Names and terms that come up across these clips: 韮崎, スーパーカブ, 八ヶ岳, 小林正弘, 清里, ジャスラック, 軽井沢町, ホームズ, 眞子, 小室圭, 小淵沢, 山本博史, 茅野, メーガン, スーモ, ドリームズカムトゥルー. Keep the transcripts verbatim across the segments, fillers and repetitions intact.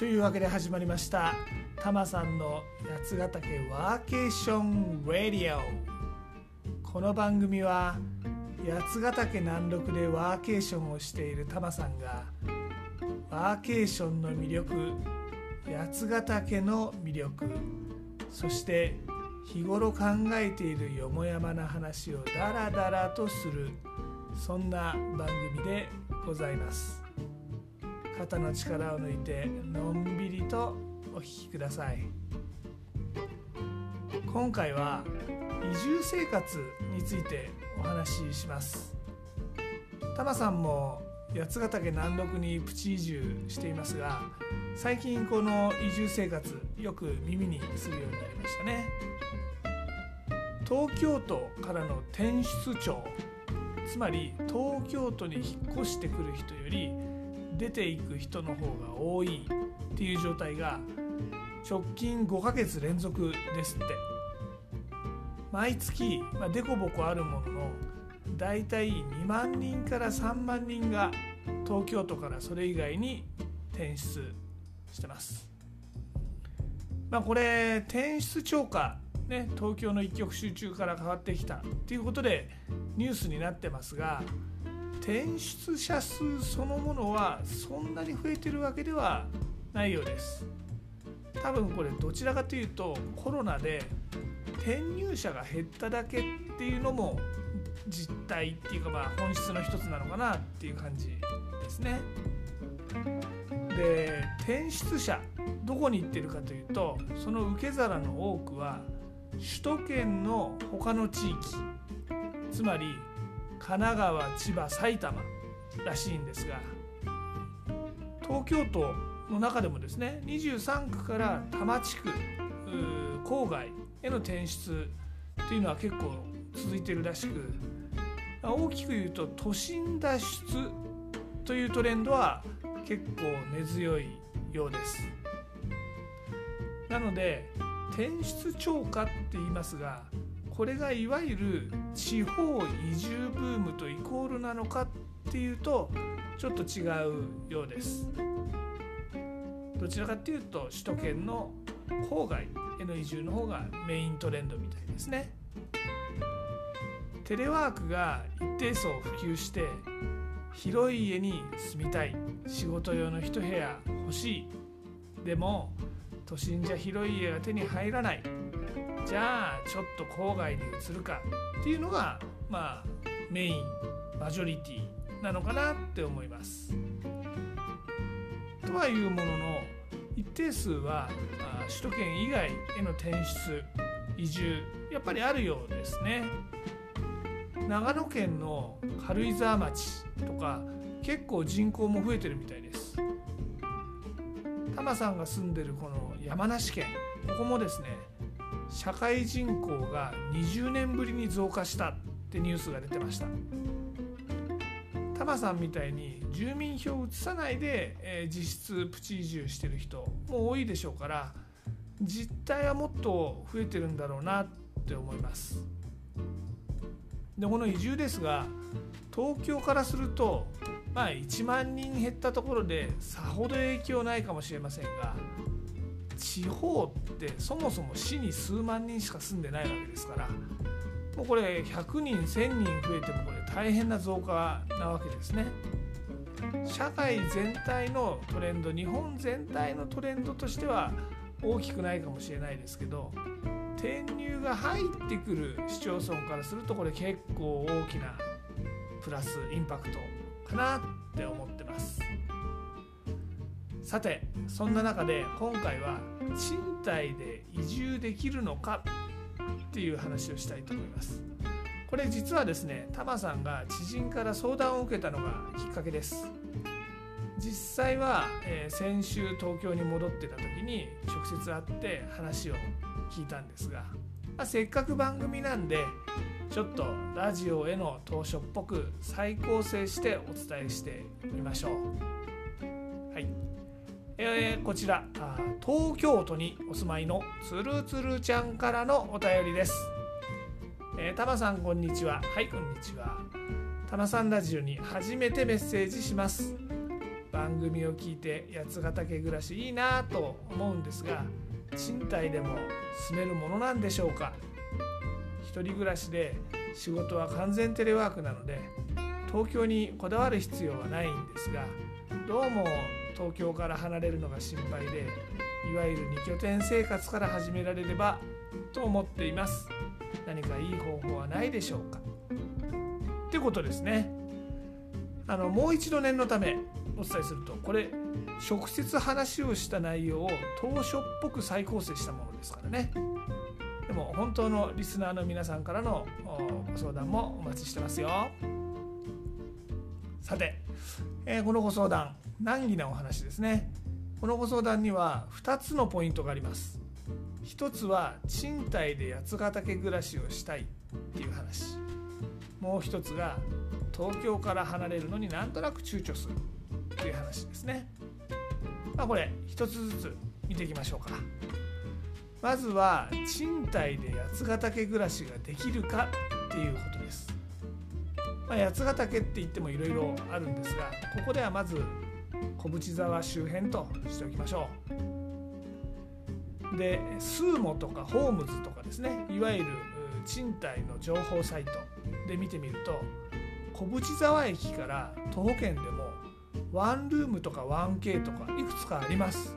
というわけで始まりましたタマさんの八ヶ岳ワーケーションラディオ。この番組は八ヶ岳南麓でワーケーションをしているタマさんがワーケーションの魅力、八ヶ岳の魅力、そして日頃考えているよもやまな話をダラダラとする、そんな番組でございます。肩の力を抜いてのんびりとお聞きください。今回は移住生活についてお話しします。タマさんも八ヶ岳南麓にプチ移住していますが、最近この移住生活よく耳にするようになりましたね。東京都からの転出潮、つまり東京都に引っ越してくる人より出ていく人の方が多いっていう状態が直近ごかげつ連続ですって。毎月、まあ、デコボコあるもののだいたいにまんにんからさんまんにんが東京都からそれ以外に転出してます。まあ、これ転出超過、ね、東京の一極集中から変わってきたっていうことでニュースになってますが、転出者数そのものはそんなに増えてるわけではないようです。多分これどちらかというとコロナで転入者が減っただけっていうのも実態っていうか、まあ本質の一つなのかなっていう感じですね。で、転出者どこに行ってるかというと、その受け皿の多くは首都圏の他の地域、つまり神奈川、千葉、埼玉らしいんですが、東京都の中でもですね、にじゅうさんくから多摩地区郊外への転出っていうのは結構続いているらしく、大きく言うと都心脱出というトレンドは結構根強いようです。なので転出超過って言いますが、これがいわゆる地方移住ブームとイコールなのかっていうとちょっと違うようです。どちらかというと首都圏の郊外への移住の方がメイントレンドみたいですね。テレワークが一定層普及して、広い家に住みたい、仕事用の一部屋欲しい、でも都心じゃ広い家が手に入らない、じゃあちょっと郊外に移るかっていうのが、まあメインマジョリティなのかなって思います。とはいうものの、一定数は首都圏以外への転出移住やっぱりあるようですね。長野県の軽井沢町とか結構人口も増えてるみたいです。タマさんが住んでるこの山梨県、ここもですね、社会人口がにじゅうねんぶりに増加したってニュースが出てました。タマさんみたいに住民票を移さないで、えー、実質プチ移住してる人も多いでしょうから、実態はもっと増えてるんだろうなって思います。で、この移住ですが、東京からすると、まあ、いちまんにん減ったところでさほど影響ないかもしれませんが、地方ってそもそも市に数万人しか住んでないわけですから、もうこれひゃくにんせんにん増えてもこれ大変な増加なわけですね。社会全体のトレンド、日本全体のトレンドとしては大きくないかもしれないですけど、転入が入ってくる市町村からするとこれ結構大きなプラスインパクトかなって思ってます。さて、そんな中で今回は賃貸で移住できるのかっていう話をしたいと思います。これ実はですね、タマさんが知人から相談を受けたのがきっかけです。実際は、えー、先週東京に戻ってた時に直接会って話を聞いたんですが、まあ、せっかく番組なんでちょっとラジオへの投書っぽく再構成してお伝えしてみましょう。はい、えー、こちら東京都にお住まいのつるつるちゃんからのお便りです。えー、タマさんこんにちは。はい、こんにちは。タマさんラジオに初めてメッセージします。番組を聞いて八ヶ岳暮らしいいなと思うんですが、賃貸でも住めるものなんでしょうか。一人暮らしで仕事は完全テレワークなので東京にこだわる必要はないんですが、どうも東京から離れるのが心配で、いわゆるに拠点生活から始められればと思っています。何かいい方法はないでしょうかってことですね。あのもう一度念のためお伝えすると、これ直接話をした内容を当初っぽく再構成したものですからね。でも本当のリスナーの皆さんからのご相談もお待ちしてますよ。さて、えー、このご相談、難儀なお話ですね。このご相談にはふたつのポイントがあります。ひとつは賃貸で八ヶ岳暮らしをしたいっていう話、もうひとつが東京から離れるのになんとなく躊躇するっていう話ですね。まあ、これひとつずつ見ていきましょうか。まずは賃貸で八ヶ岳暮らしができるかっていうことです。まあ、八ヶ岳って言ってもいろいろあるんですが、ここではまず小淵沢周辺としておきましょう。で、スーモとかホームズとかですね、いわゆる賃貸の情報サイトで見てみると、小淵沢駅から徒歩圏でもワンルームとか ワンケー とかいくつかあります。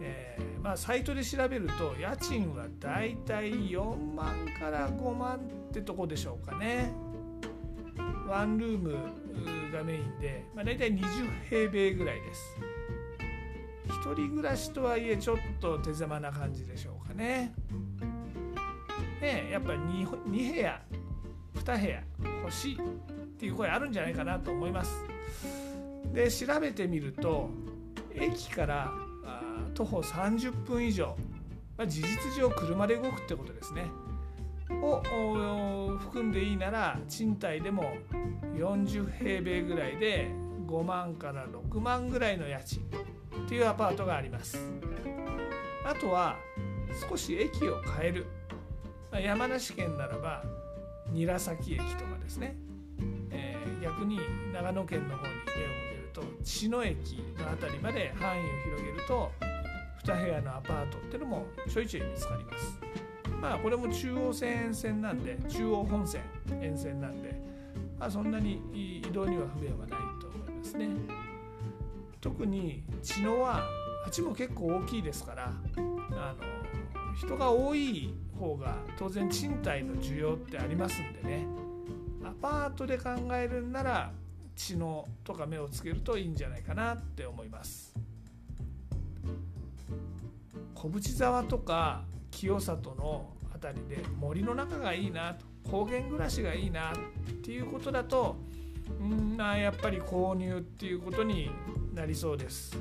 えーまあ、サイトで調べると家賃はだいたいよんまんからごまんってとこでしょうかね。ワンルームがメインで、まあ、だいたいにじゅうへいべいぐらいです。一人暮らしとはいえちょっと手狭な感じでしょうかね。で、やっぱり 2, 2部屋に部屋欲しいっていう声あるんじゃないかなと思います。で、調べてみると駅から徒歩さんじゅっぷん以上、まあ、事実上車で動くってことですねを含んでいいなら、賃貸でもよんじゅうへいべいぐらいでごまんからろくまんぐらいの家賃っていうアパートがあります。あとは少し駅を変える、まあ、山梨県ならば韮崎駅とかですね、えー、逆に長野県の方に目を向けると茅野駅のあたりまで範囲を広げるとに部屋のアパートっていうのもちょいちょい見つかります。まあ、これも中央線沿線なんで、中央本線沿線なんで、まあ、そんなに移動には不便はないと思いますね。特に茅野は町も結構大きいですから、あの人が多い方が当然賃貸の需要ってありますんでね、アパートで考えるんなら茅野とか目をつけるといいんじゃないかなって思います。小淵沢とか清里のあたりで森の中がいいなと、高原暮らしがいいなっていうことだと、んーやっぱり購入っていうことになりそうです。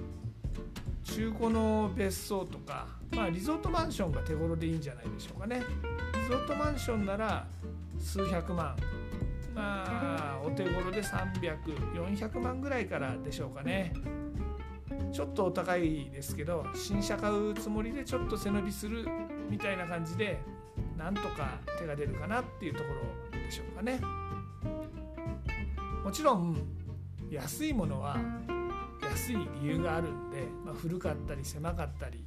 中古の別荘とか、まあ、リゾートマンションが手頃でいいんじゃないでしょうかね。リゾートマンションなら数百万、まあお手頃でさんびゃく、よんひゃくまんぐらいからでしょうかね。ちょっとお高いですけど、新車買うつもりでちょっと背伸びするみたいな感じで、なんとか手が出るかなっていうところでしょうかね。もちろん安いものは安い理由があるんで、まあ、古かったり狭かったり、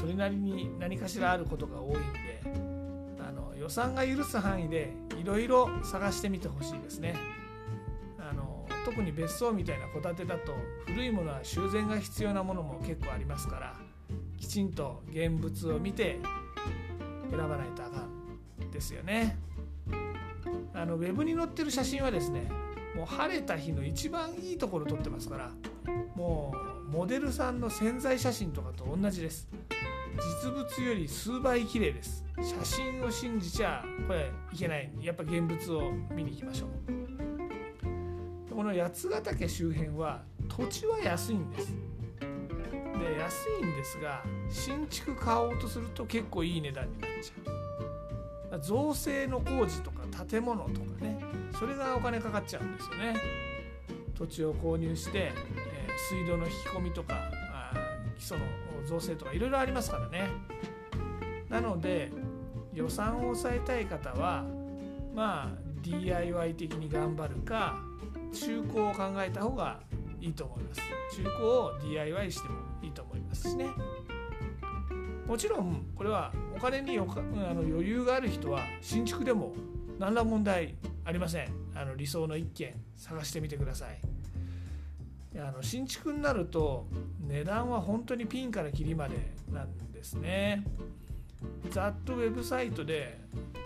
それなりに何かしらあることが多いんで、あの予算が許す範囲でいろいろ探してみてほしいですね。あの特に別荘みたいな戸建てだと古いものは修繕が必要なものも結構ありますから、きちんと現物を見て選ばないとあかんですよね。あのウェブに載ってる写真はですね、もう晴れた日の一番いいところ撮ってますから、もうモデルさんの宣材写真とかと同じです。実物より数倍綺麗です。写真を信じちゃこれいけない、やっぱ現物を見に行きましょう。この八ヶ岳周辺は土地は安いんです。で、安いんですが新築買おうとすると結構いい値段になっちゃう。造成の工事とか建物とかね、それがお金かかっちゃうんですよね。土地を購入して、えー、水道の引き込みとか、あ基礎の造成とかいろいろありますからね。なので予算を抑えたい方は、まあ ディーアイワイ 的に頑張るか中古を考えた方がいいと思います。中古を ディーアイワイ してもいいと思いますしね。もちろんこれはお金に余裕がある人は新築でも何ら問題ありません。あの理想の一軒探してみてください。あの新築になると値段は本当にピンからキリまでなんですね。ざっとウェブサイトで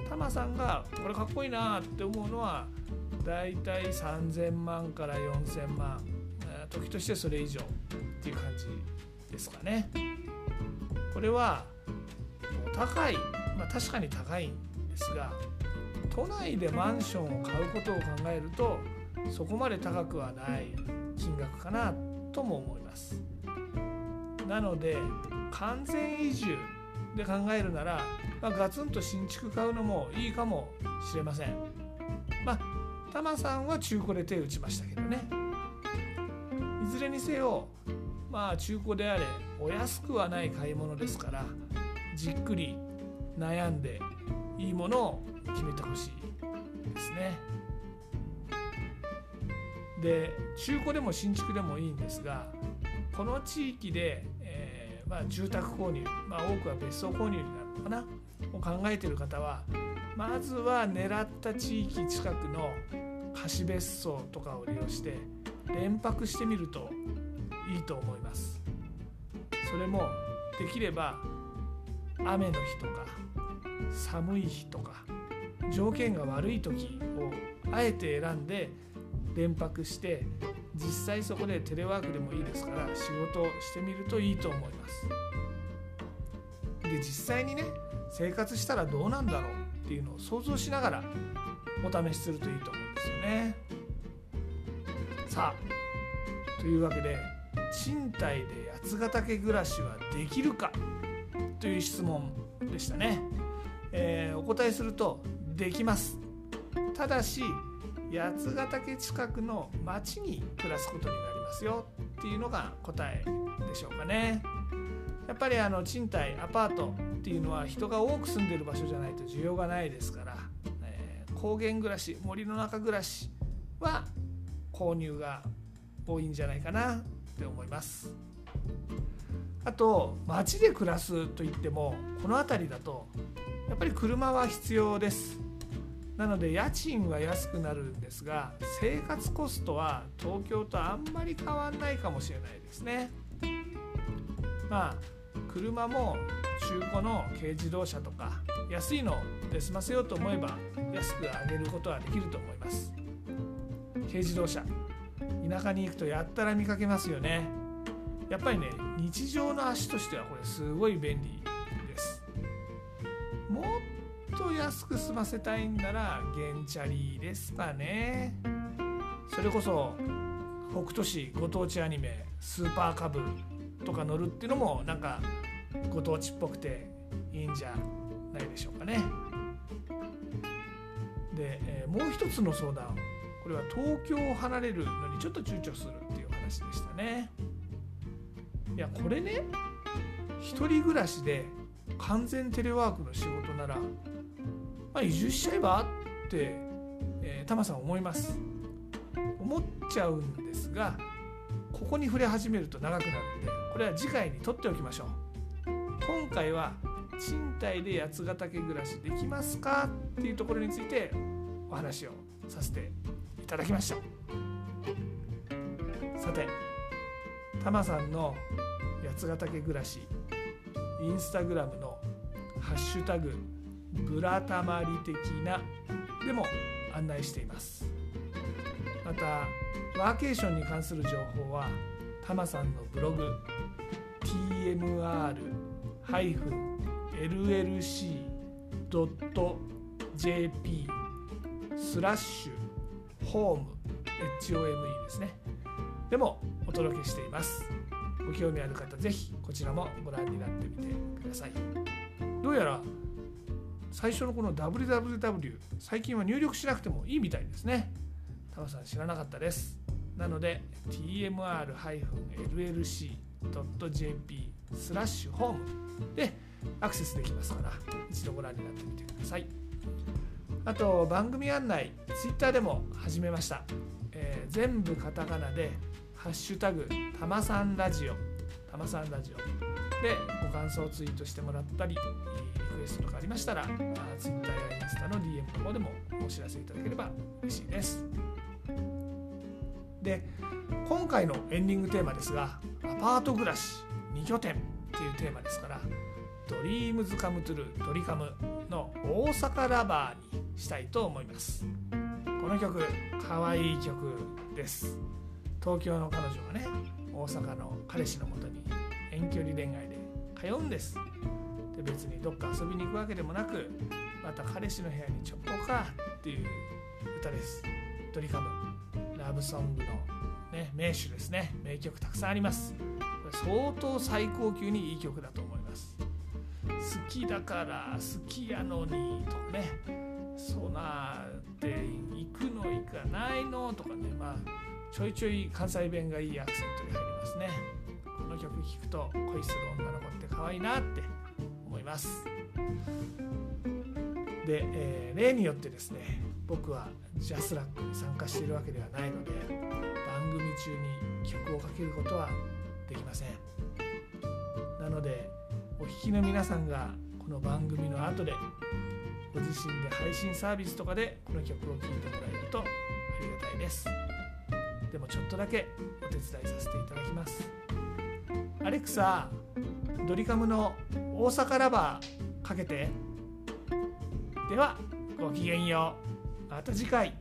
タマさんがこれかっこいいなって思うのはだいたいさんぜんまんからよんせんまん、時としてそれ以上っていう感じですかね。これはお高い、まあ、確かに高いんですが、都内でマンションを買うことを考えるとそこまで高くはない金額かなとも思います。なので完全移住で考えるなら、まあ、ガツンと新築買うのもいいかもしれません。まあタマさんは中古で手打ちましたけどね。いずれにせよまあ中古であれお安くはない買い物ですから、じっくり悩んでいいものを決めてほしいですね。で中古でも新築でもいいんですが、この地域で、えーまあ、住宅購入、まあ、多くは別荘購入になるのかなを考えている方は、まずは狙った地域近くの貸別荘とかを利用して連泊してみるといいと思います。それもできれば雨の日とか寒い日とか条件が悪い時をあえて選んで連泊して、実際そこでテレワークでもいいですから仕事をしてみるといいと思います。で実際にね、生活したらどうなんだろうっていうのを想像しながらお試しするといいと思うんですよね。さあというわけで、賃貸で八ヶ岳暮らしはできるかという質問でしたね。えー、お答えするとできます。ただし八ヶ岳近くの町に暮らすことになりますよっていうのが答えでしょうかね。やっぱりあの賃貸アパートっていうのは人が多く住んでる場所じゃないと需要がないですから、えー、高原暮らし、森の中暮らしは購入が多いんじゃないかなって思います。あと町で暮らすといってもこの辺りだとやっぱり車は必要です。なので家賃は安くなるんですが、生活コストは東京とあんまり変わんないかもしれないですね。まあ車も中古の軽自動車とか安いので済ませようと思えば安く上げることはできると思います。軽自動車、田舎に行くとやったら見かけますよね。やっぱりね、日常の足としてはこれすごい便利です。もっと安く済ませたいんなら原チャリですかね。それこそ北斗市ご当地アニメスーパーカブとか乗るっていうのもなんかご当地っぽくていいんじゃないでしょうかね。で、えー、もう一つの相談、これは東京を離れるのにちょっと躊躇するっていう話でしたね。いやこれね、一人暮らしで完全テレワークの仕事なら、まあ、移住しちゃえばって、えー、タマさん思います。思っちゃうんですが、ここに触れ始めると長くなるので、これは次回に取っておきましょう。今回は賃貸で八ヶ岳暮らしできますかっていうところについてお話をさせていただきました。さてタマさんの八ヶ岳暮らし、インスタグラムのハッシュタグブラタマリ的なでも案内しています。またワーケーションに関する情報はタマさんのブログ ティーエムアールエルエルシードットジェーピー スラッシュホーム エイチオーエムイー ですね、でもお届けしています。ご興味ある方、ぜひこちらもご覧になってみてください。どうやら最初のこの ダブリューダブリューダブリュー、 最近は入力しなくてもいいみたいですね。タマさん知らなかったです。なので ティーエムアールエルエルシードットジェーピー スラッシュホームでアクセスできますから、一度ご覧になってみてください。あと番組案内、ツイッターでも始めました。えー、全部カタカナでハハッシュタグたまさんラジオたまさんラジオでご感想をツイートしてもらったり、リクエストとかありましたら Twitter やインスタの ディーエム の方でもお知らせいただければ嬉しいです。で、今回のエンディングテーマですが、アパート暮らしにきょてんっていうテーマですから、ドリームズカムトゥルードリカムの大阪ラバーにしたいと思います。この曲かわいい曲です。東京の彼女がね、大阪の彼氏のもとに遠距離恋愛で通うんです。で、別にどっか遊びに行くわけでもなく、また彼氏の部屋にちょっとかっていう歌です。ドリカム、ラブソングの、ね、名手ですね。名曲たくさんあります。これ相当最高級にいい曲だと思います。好きだから好きやのにとかね、そうなって行くの行かないのとかね、まあちょいちょい関西弁がいいアクセントで入りますね。この曲聴くと恋する女の子って可愛いなって思います。で、えー、例によってですね、僕はジャスラックに参加しているわけではないので、番組中に曲をかけることはできません。なのでお聴きの皆さんがこの番組の後でご自身で配信サービスとかでこの曲を聴いてもらえるとありがたいです。でもちょっとだけお手伝いさせていただきます。アレクサ、ドリカムの大阪ラバーかけて。ではごきげんよう、また次回。